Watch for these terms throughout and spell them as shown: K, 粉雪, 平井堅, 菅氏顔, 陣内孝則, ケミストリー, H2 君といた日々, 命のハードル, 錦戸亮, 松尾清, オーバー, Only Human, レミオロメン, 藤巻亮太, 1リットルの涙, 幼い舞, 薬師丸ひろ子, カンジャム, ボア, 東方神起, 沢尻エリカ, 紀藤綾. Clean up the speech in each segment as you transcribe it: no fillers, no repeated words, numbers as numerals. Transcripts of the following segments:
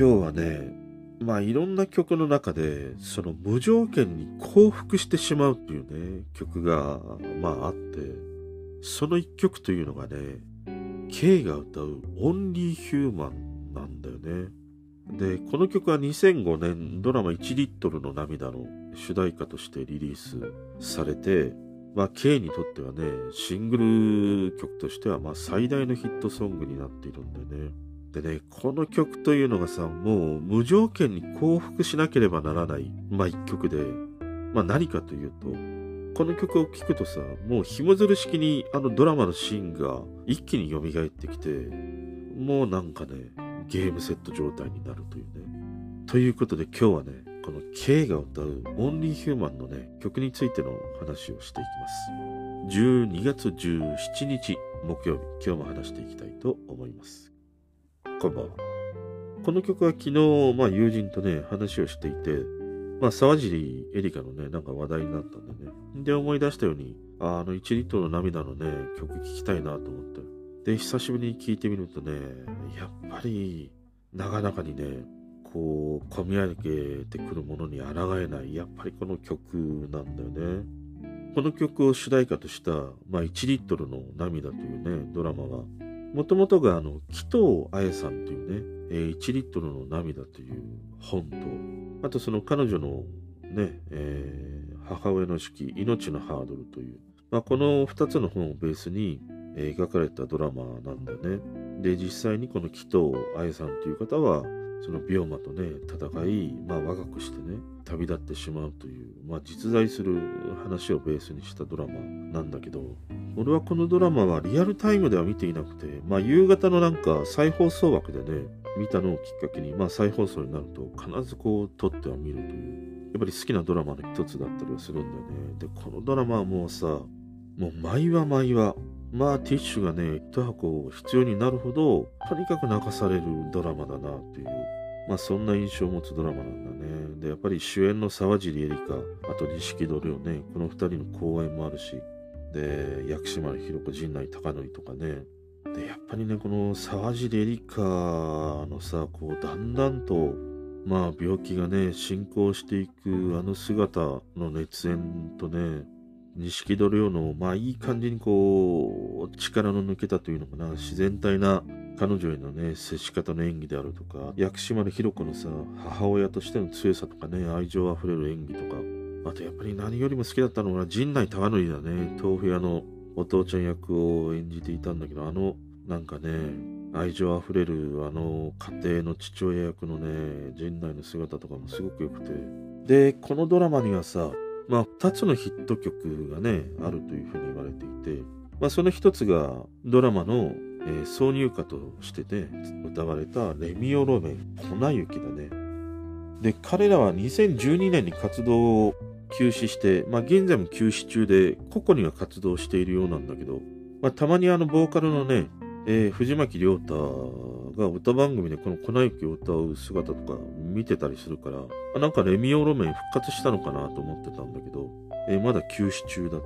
今日はね、まあいろんな曲の中でその無条件に降伏してしまうっていうね曲がまああって、その一曲というのがね、K が歌う Only Human なんだよね。で、この曲は2005年ドラマ1リットルの涙の主題歌としてリリースされて、まあ K にとってはね、シングル曲としてはまあ最大のヒットソングになっているんだよね。でね、この曲というのがさ、もう無条件に降伏しなければならない、まあ一曲で、まあ何かというと、この曲を聴くとさ、もう紐づる式にあのドラマのシーンが一気に蘇ってきて、もうなんかね、ゲームセット状態になるというね。ということで今日はね、この K が歌う Only Human のね、曲についての話をしていきます。12月17日木曜日、今日も話していきたいと思います。こんばんは。この曲は昨日、まあ友人とね、話をしていて、まあ沢尻エリカのね、なんか話題になったんだよね。で、思い出したように、あの1リットルの涙のね、曲聴きたいなと思って。で、久しぶりに聴いてみるとね、やっぱり、なかなかにね、こう、込み上げてくるものに抗えない、やっぱりこの曲なんだよね。この曲を主題歌とした、まあ1リットルの涙というね、ドラマは、もともとが紀藤綾さんというね、1リットルの涙という本と、あとその彼女のね、母親の手記、命のハードルという、まあ、この2つの本をベースに描かれたドラマなんだよね。で、実際にこの紀藤綾さんという方は、その病魔とね、戦い、まあ若くしてね、旅立ってしまうという、まあ実在する話をベースにしたドラマなんだけど、俺はこのドラマはリアルタイムでは見ていなくて、まあ夕方のなんか再放送枠でね、見たのをきっかけに、まあ再放送になると必ずこう撮っては見るという、やっぱり好きなドラマの一つだったりはするんだよね。で、このドラマはもうさ、もう毎話、まあティッシュがね、一箱必要になるほど、とにかく泣かされるドラマだなという、まあそんな印象を持つドラマなんだね。で、やっぱり主演の沢尻エリカ、あと錦戸亮ね、この二人の共演もあるし、で、薬師丸ひろ子、陣内孝則とかね。で、やっぱりね、この沢尻エリカのさ、こう、だんだんと、まあ病気がね、進行していくあの姿の熱演とね、錦戸亮の、まあいい感じにこう、力の抜けたというのかな、自然体な彼女へのね、接し方の演技であるとか、薬師丸ひろ子のさ、母親としての強さとかね、愛情あふれる演技とか、あとやっぱり何よりも好きだったのは陣内孝則だね。豆腐屋のお父ちゃん役を演じていたんだけど、あのなんかね、愛情あふれるあの家庭の父親役のね、陣内の姿とかもすごく良くて、でこのドラマにはさ、まあ2つのヒット曲がねあるというふうに言われていて、まあその一つがドラマの、挿入歌としてね歌われたレミオロメン粉雪だね。で彼らは2012年に活動を休止して、まあ現在も休止中で、個々には活動しているようなんだけど、まあたまにボーカルのね、藤巻亮太が歌番組でこの粉雪を歌う姿とか見てたりするから、なんかレミオロメン復活したのかなと思ってたんだけど、まだ休止中だとい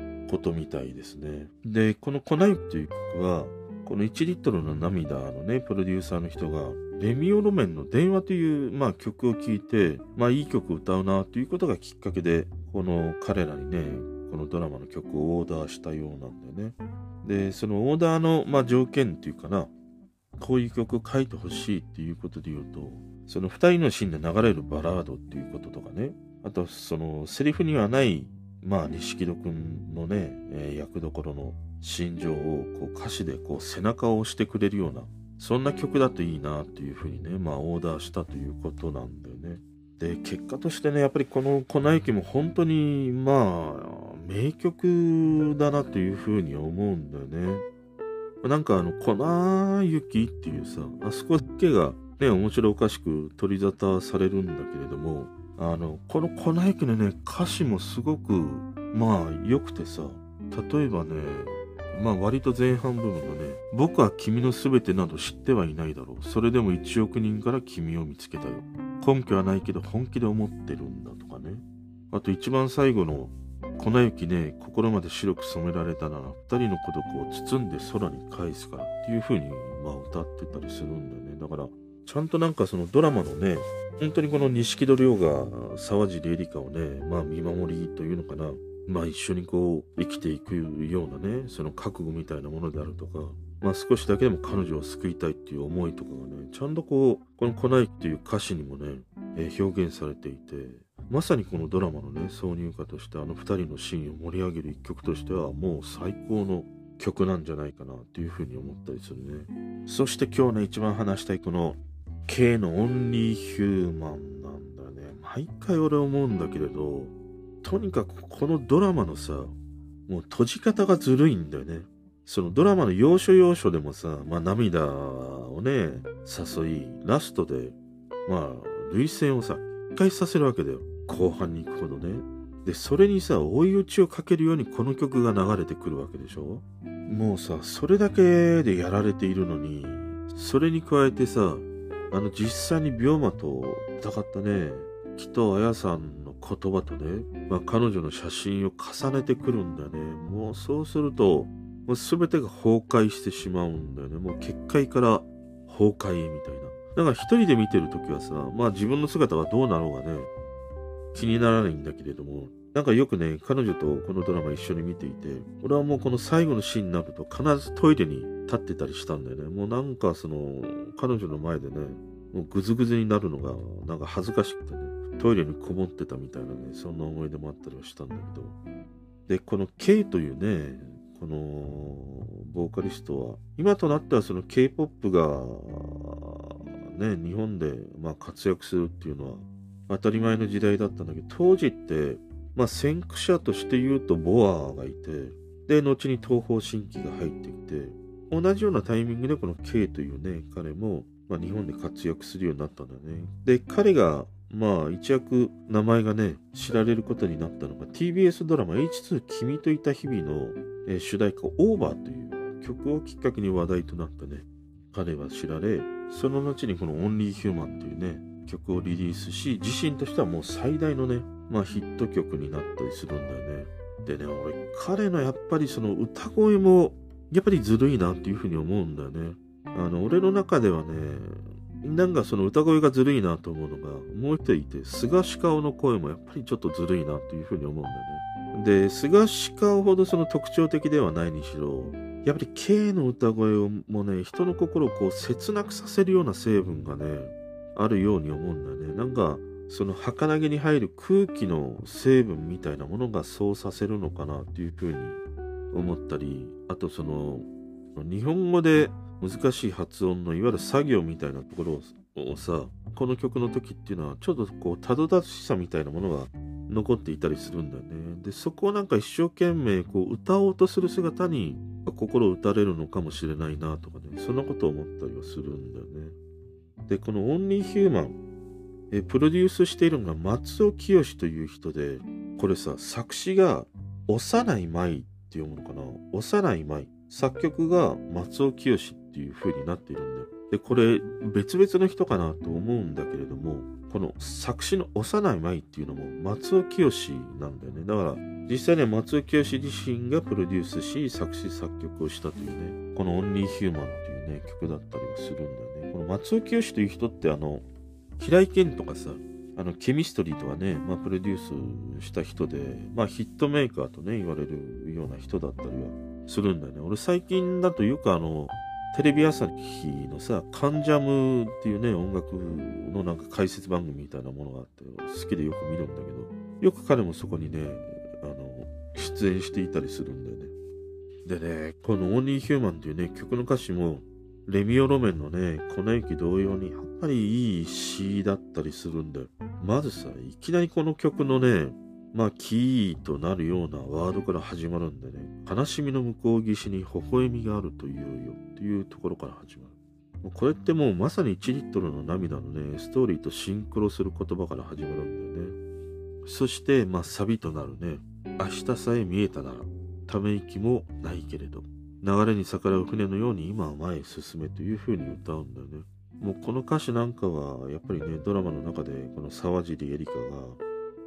うね、ことみたいですね。で、この粉雪という曲は、この1リットルの涙のね、プロデューサーの人が、レミオロメンの電話という、まあ、曲を聴いて、まあ、いい曲を歌うなということがきっかけで、この彼らにね、このドラマの曲をオーダーしたようなんだよね。で、そのオーダーの、まあ、条件っていうかな、こういう曲を書いてほしいっていうことで言うと、その二人のシーンで流れるバラードっていうこととかね、あとそのセリフにはない、まあ、錦戸くんのね、役どころの心情をこう歌詞でこう背中を押してくれるような、そんな曲だといいなっていうふうにね、まあオーダーしたということなんだよね。で、結果としてね、やっぱりこの粉雪も本当にまあ名曲だなというふうに思うんだよね。なんか粉雪っていうさ、あそこだけがね、面白おかしく取り沙汰されるんだけれども、この粉雪のね、歌詞もすごくまあ良くてさ、例えばね、まあ割と前半部分のね、僕は君のすべてなど知ってはいないだろう。それでも1億人から君を見つけたよ。根拠はないけど本気で思ってるんだとかね。あと一番最後の粉雪ね、心まで白く染められたなら、二人の孤独を包んで空に返すからっていう風にまあ歌ってたりするんだよね。だからちゃんとなんかそのドラマのね、本当にこの錦戸亮が沢尻エリカをね、まあ見守りというのかな、まあ一緒にこう生きていくようなね、その覚悟みたいなものであるとか、まあ少しだけでも彼女を救いたいっていう思いとかがね、ちゃんとこう、この「来ない」っていう歌詞にもね、表現されていて、まさにこのドラマのね、挿入歌としてあの2人のシーンを盛り上げる一曲としてはもう最高の曲なんじゃないかなっていうふうに思ったりするね。そして今日ね、一番話したいこの K の Only Human なんだね。毎回俺思うんだけれど、とにかくこのドラマのさ、もう閉じ方がずるいんだよね。そのドラマの要所要所でもさ、まあ涙をね、誘い、ラストで、まあ、涙腺をさ、一回させるわけだよ。後半に行くほどね。で、それにさ、追い打ちをかけるようにこの曲が流れてくるわけでしょ。もうさ、それだけでやられているのに、それに加えてさ、実際に病魔と戦ったね、木戸彩さんの言葉とね、まあ彼女の写真を重ねてくるんだよね。もうそうすると、もう全てが崩壊してしまうんだよね。もう結界から崩壊へみたいな。だから一人で見てるときはさ、まあ自分の姿はどうなろうがね、気にならないんだけれども、なんかよくね、彼女とこのドラマ一緒に見ていて、俺はもうこの最後のシーンになると必ずトイレに立ってたりしたんだよね。もうなんかその、彼女の前でね、もうグズグズになるのがなんか恥ずかしくてね、トイレにこもってたみたいなね、そんな思い出もあったりはしたんだけど。で、この K というね、このボーカリストは今となってはその K-POP がね、日本でまあ活躍するっていうのは当たり前の時代だったんだけど、当時ってまあ先駆者として言うとボアがいて、で後に東方神起が入ってきて、同じようなタイミングでこの K というね、彼もまあ日本で活躍するようになったんだよね。で彼がまあ一躍名前がね、知られることになったのが TBS ドラマ H2 君といた日々の主題歌オーバーという曲をきっかけに話題となったね、彼は知られ、その後にこの Only Human というね、曲をリリースし、自身としてはもう最大のね、まあヒット曲になったりするんだよね。でね、俺彼のやっぱりその歌声もやっぱりずるいなっていうふうに思うんだよね。俺の中ではね、なんかその歌声がずるいなと思うのがもう一人いて、菅氏顔の声もやっぱりちょっとずるいなというふうに思うんだよね。で、菅氏顔ほどその特徴的ではないにしろ、やっぱり K の歌声もね、人の心をこう切なくさせるような成分がね、あるように思うんだね。なんか、その儚げに入る空気の成分みたいなものがそうさせるのかなっていうふうに思ったり、あとその、日本語で難しい発音のいわゆる作業みたいなところをさ、この曲の時っていうのはちょっとこう、たどたどしさみたいなものが残っていたりするんだよね。で、そこをなんか一生懸命こう歌おうとする姿に心を打たれるのかもしれないなとかね、そんなことを思ったりはするんだよね。で、この Only Human、プロデュースしているのが松尾清という人で、これさ、作詞が幼い舞っていうものかな、幼い舞、作曲が松尾清っていう風になっているんだよ。で、これ別々の人かなと思うんだけれども、この作詞の幼い舞っていうのも松尾清なんだよね。だから実際には松尾清自身がプロデュースし、作詞作曲をしたというね、この Only Human というね、曲だったりはするんだよね。この松尾清という人って、平井堅とかさ、ケミストリーとかね、まあプロデュースした人で、まあヒットメーカーとね、言われるような人だったりはするんだよね。俺最近だとよくテレビ朝日のさ、カンジャムっていうね、音楽のなんか解説番組みたいなものがあって、好きでよく見るんだけど、よく彼もそこにね、出演していたりするんだよね。でね、この Only Human っていうね、曲の歌詞も、レミオロメンのね、粉雪同様に、やっぱりいい詩だったりするんだよ。まずさ、いきなりこの曲のね、まあ、キーとなるようなワードから始まるんでね、悲しみの向こう岸に微笑みがあるというよっていうところから始まる。これってもうまさに1リットルの涙のね、ストーリーとシンクロする言葉から始まるんだよね。そして、まあ、サビとなるね、明日さえ見えたなら、ため息もないけれど、流れに逆らう船のように今は前へ進めというふうに歌うんだよね。もうこの歌詞なんかは、やっぱりね、ドラマの中でこの沢尻エリカが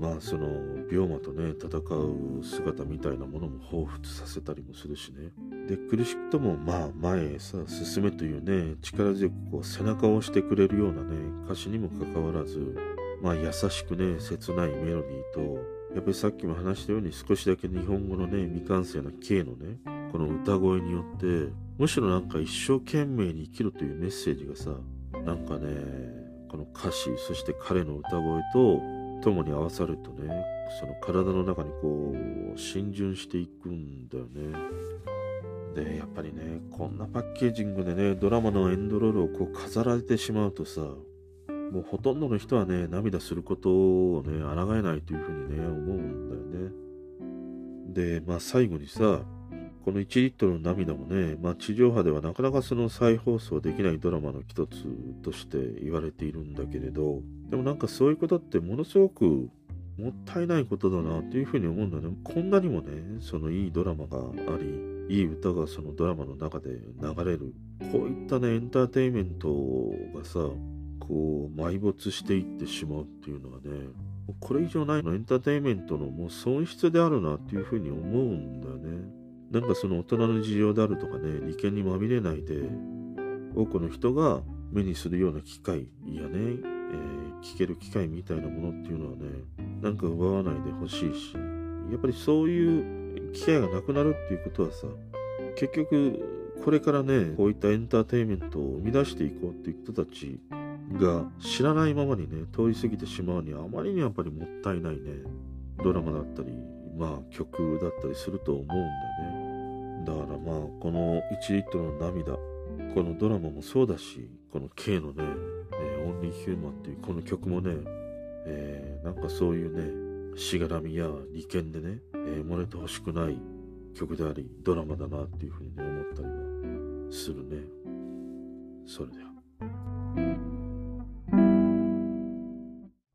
まあその病魔とね戦う姿みたいなものも彷彿させたりもするしね。で苦しくともまあ前へさ進めというね力強くこう背中を押してくれるようなね歌詞にもかかわらず、まあ優しくね切ないメロディーと、やっぱりさっきも話したように少しだけ日本語のね未完成な K のねこの歌声によって、むしろなんか一生懸命に生きるというメッセージがさ、なんかねこの歌詞そして彼の歌声とともに合わさるとね、その体の中にこう浸潤していくんだよね。でやっぱりねこんなパッケージングでねドラマのエンドロールをこう飾られてしまうとさ、もうほとんどの人はね涙することをね抗えないというふうにね思うんだよね。でまあ最後にさ、この1リットルの涙もね、まあ、地上波ではなかなかその再放送できないドラマの一つとして言われているんだけれど、でもなんかそういうことってものすごくもったいないことだなというふうに思うんだよね。こんなにもねそのいいドラマがあり、いい歌がそのドラマの中で流れる、こういったねエンターテインメントがさこう埋没していってしまうっていうのはね、これ以上ないのエンターテインメントのもう損失であるなというふうに思うんだよね。なんかその大人の事情であるとかね、利権にまみれないで多くの人が目にするような機会やね、聞ける機会みたいなものっていうのはね、なんか奪わないでほしいし、やっぱりそういう機会がなくなるっていうことはさ、結局これからねこういったエンターテインメントを生み出していこうっていう人たちが知らないままにね通り過ぎてしまうにはあまりにやっぱりもったいないねドラマだったり、まあ曲だったりすると思うんだよね。だからまあこの1リットルの涙、このドラマもそうだし、この K のね、Only Human っていうこの曲もね、なんかそういうねしがらみや利権でね、漏れてほしくない曲でありドラマだなっていうふうにね思ったりはするね。それでは。